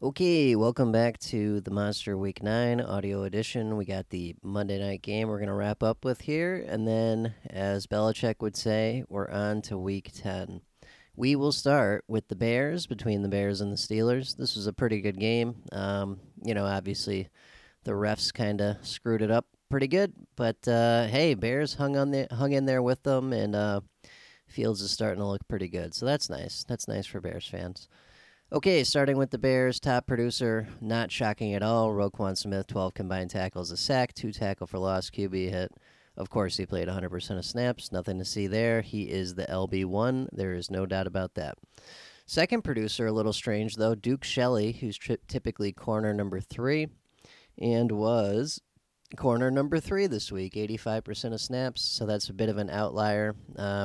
Okay, welcome back to the Monster Week 9 audio edition. We got the Monday night game we're going to wrap up with here, and then, as Belichick would say, we're on to Week 10. We will start with the Bears, between the Bears and the Steelers. This was a pretty good game. Obviously, the refs kind of screwed it up pretty good, but hey, Bears hung in there with them, and Fields is starting to look pretty good, so that's nice. That's nice for Bears fans. Okay, starting with the Bears, top producer, not shocking at all, Roquan Smith, 12 combined tackles, a sack, 2 tackle for loss, QB hit. Of course, he played 100% of snaps, nothing to see there. He is the LB1, there is no doubt about that. Second producer, a little strange though, Duke Shelley, who's typically corner number 3, and was corner number 3 this week, 85% of snaps, so that's a bit of an outlier.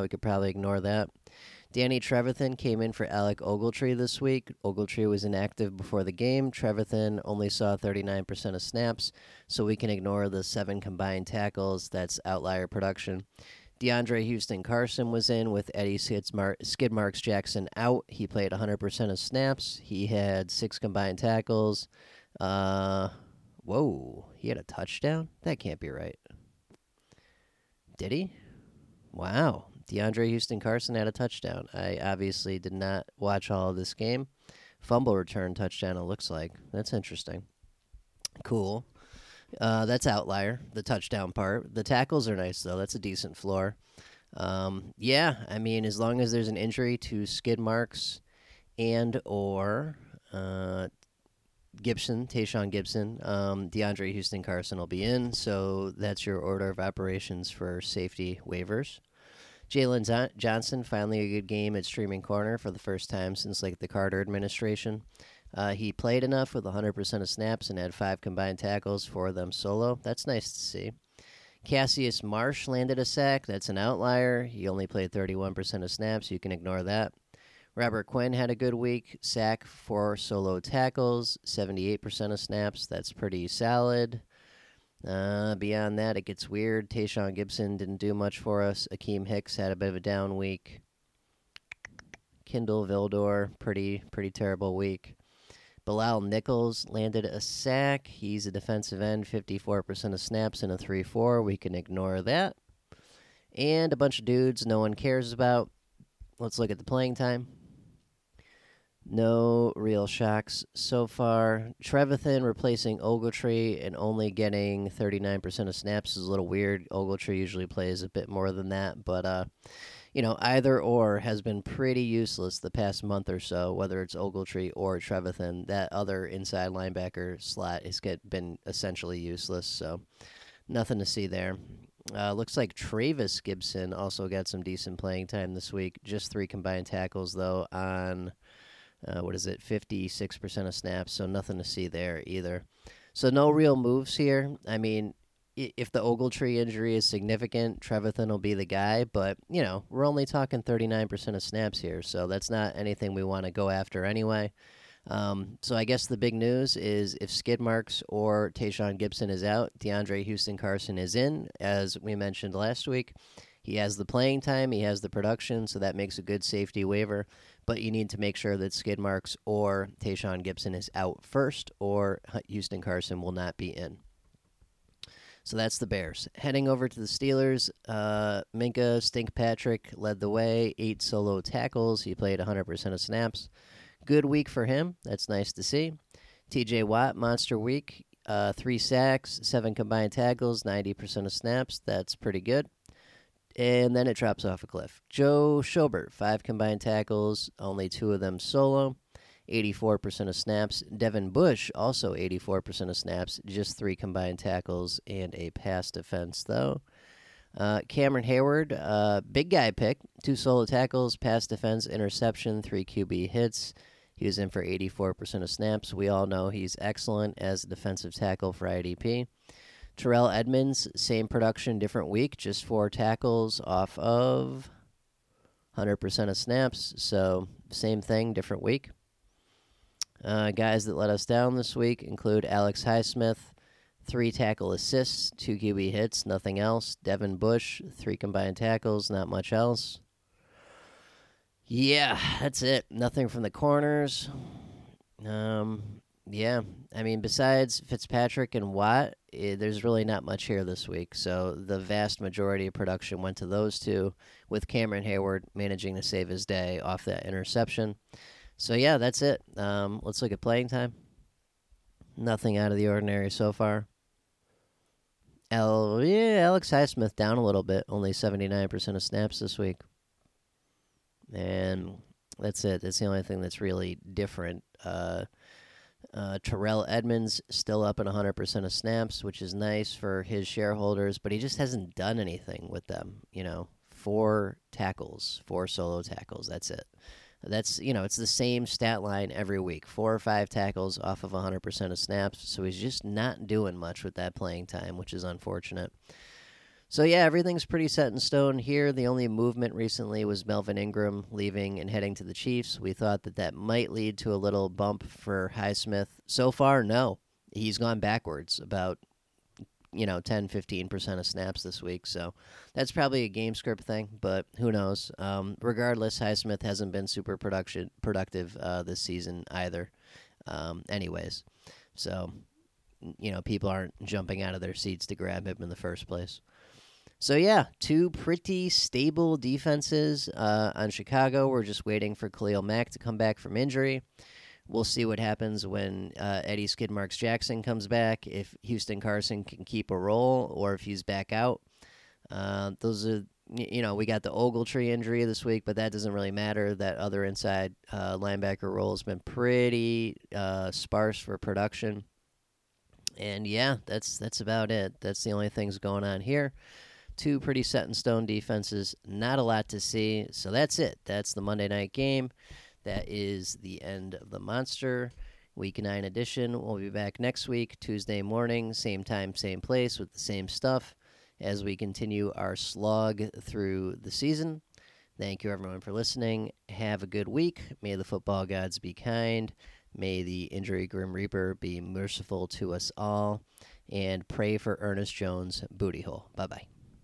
We could probably ignore that. Danny Trevathan came in for Alec Ogletree this week. Ogletree was inactive before the game. Trevathan only saw 39% of snaps, so we can ignore the 7 combined tackles. That's outlier production. DeAndre Houston Carson was in with Eddie Skidmark's Jackson out. He played 100% of snaps. He had 6 combined tackles. Whoa, he had a touchdown? That can't be right. Did he? Wow. DeAndre Houston Carson had a touchdown. I obviously did not watch all of this game. Fumble return touchdown, it looks like. That's interesting. Cool. That's outlier, the touchdown part. The tackles are nice, though. That's a decent floor. As long as there's an injury to Skidmark's and or Tashaun Gipson, DeAndre Houston Carson will be in. So that's your order of operations for safety waivers. Jalen Johnson, finally a good game at streaming corner for the first time since the Carter administration. He played enough with 100% of snaps and had 5 combined tackles, 4 of them solo. That's nice to see. Cassius Marsh landed a sack. That's an outlier. He only played 31% of snaps. You can ignore that. Robert Quinn had a good week. Sack, 4 solo tackles, 78% of snaps. That's pretty solid. Beyond that, it gets weird. Tashaun Gipson didn't do much for us. Akiem Hicks had a bit of a down week. Kendall Vildor, pretty terrible week. Bilal Nichols landed a sack. He's a defensive end, 54% of snaps in a 3-4. We can ignore that. And a bunch of dudes no one cares about. Let's look at the playing time. No real shocks so far. Trevathan replacing Ogletree and only getting 39% of snaps is a little weird. Ogletree usually plays a bit more than that, but either or has been pretty useless the past month or so, whether it's Ogletree or Trevathan. That other inside linebacker slot has been essentially useless, so nothing to see there. Looks like Travis Gibson also got some decent playing time this week. Just 3 combined tackles, though, on 56% of snaps, so nothing to see there either. So no real moves here. I mean, if the Ogletree injury is significant, Trevathan will be the guy, but, we're only talking 39% of snaps here, so that's not anything we want to go after anyway. So I guess the big news is if Skidmark's or Tashaun Gipson is out, DeAndre Houston Carson is in, as we mentioned last week. He has the playing time, he has the production, so that makes a good safety waiver. But you need to make sure that Skidmark's or Tashaun Gipson is out first, or Houston Carson will not be in. So that's the Bears. Heading over to the Steelers, Minka Stinkpatrick led the way, 8 solo tackles. He played 100% of snaps. Good week for him. That's nice to see. TJ Watt, monster week, 3 sacks, 7 combined tackles, 90% of snaps. That's pretty good. And then it drops off a cliff. Joe Schobert, 5 combined tackles, only 2 of them solo, 84% of snaps. Devin Bush, also 84% of snaps, just 3 combined tackles and a pass defense, though. Cameron Hayward, big guy pick, 2 solo tackles, pass defense, interception, 3 QB hits. He was in for 84% of snaps. We all know he's excellent as a defensive tackle for IDP. Terrell Edmonds, same production, different week, just 4 tackles off of 100% of snaps, so same thing, different week. Guys that let us down this week include Alex Highsmith, 3 tackle assists, 2 QB hits, nothing else. Devin Bush, 3 combined tackles, not much else. Yeah, that's it. Nothing from the corners. Yeah, I mean, besides Fitzpatrick and Watt, there's really not much here this week. So the vast majority of production went to those two, with Cameron Hayward managing to save his day off that interception. So, yeah, that's it. Let's look at playing time. Nothing out of the ordinary so far. Alex Highsmith down a little bit, only 79% of snaps this week. And that's it. That's the only thing that's really different. Terrell Edmonds still up in 100% of snaps, which is nice for his shareholders, but he just hasn't done anything with them. You know, 4 solo tackles. That's it. That's, you know, it's the same stat line every week. 4 or 5 tackles off of 100% of snaps. So he's just not doing much with that playing time, which is unfortunate. So, yeah, everything's pretty set in stone here. The only movement recently was Melvin Ingram leaving and heading to the Chiefs. We thought that that might lead to a little bump for Highsmith. So far, no. He's gone backwards about, 10, 15% of snaps this week. So that's probably a game script thing, but who knows. Regardless, Highsmith hasn't been super productive this season either anyways. So, people aren't jumping out of their seats to grab him in the first place. So, yeah, 2 pretty stable defenses on Chicago. We're just waiting for Khalil Mack to come back from injury. We'll see what happens when Eddie Skidmark's Jackson comes back, if Houston Carson can keep a roll or if he's back out. Those are, we got the Ogletree injury this week, but that doesn't really matter. That other inside linebacker role has been pretty sparse for production. And, yeah, that's about it. That's the only things going on here. 2 pretty set-in-stone defenses. Not a lot to see. So that's it. That's the Monday night game. That is the end of the Monster Week 9 edition. We'll be back next week, Tuesday morning, same time, same place, with the same stuff as we continue our slog through the season. Thank you, everyone, for listening. Have a good week. May the football gods be kind. May the injury grim reaper be merciful to us all. And pray for Ernest Jones' booty hole. Bye-bye.